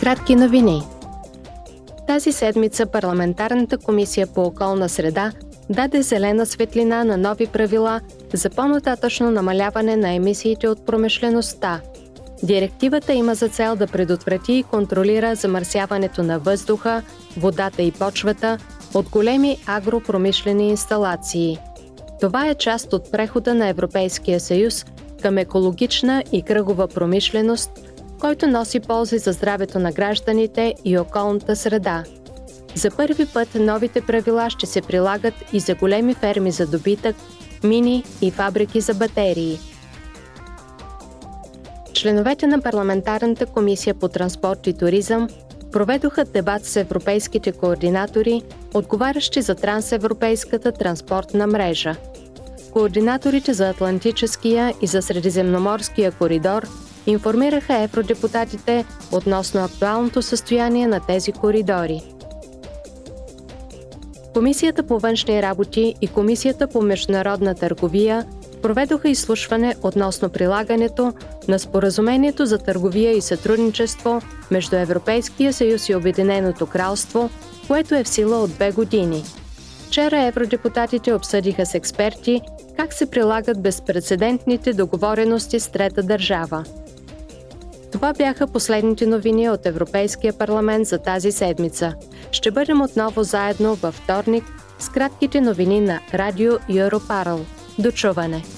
Кратки новини. Тази седмица Парламентарната комисия по околна среда даде зелена светлина на нови правила за по-нататъчно намаляване на емисиите от промишлеността. Директивата има за цел да предотврати и контролира замърсяването на въздуха, водата и почвата от големи агропромишлени инсталации. Това е част от прехода на Европейския съюз към екологична и кръгова промишленост, който носи ползи за здравето на гражданите и околната среда. За първи път новите правила ще се прилагат и за големи ферми за добитък, мини и фабрики за батерии. Членовете на Парламентарната комисия по транспорт и туризъм проведоха дебат с европейските координатори, отговарящи за трансевропейската транспортна мрежа. Координаторите за Атлантическия и за Средиземноморския коридор информираха евродепутатите относно актуалното състояние на тези коридори. Комисията по външни работи и Комисията по международна търговия проведоха изслушване относно прилагането на Споразумението за търговия и сътрудничество между Европейския съюз и Обединеното кралство, което е в сила от 2 години. Вчера евродепутатите обсъдиха с експерти как се прилагат безпрецедентните договорености с трета държава. Това бяха последните новини от Европейския парламент за тази седмица. Ще бъдем отново заедно във вторник с кратките новини на Радио Europarl. До чуване!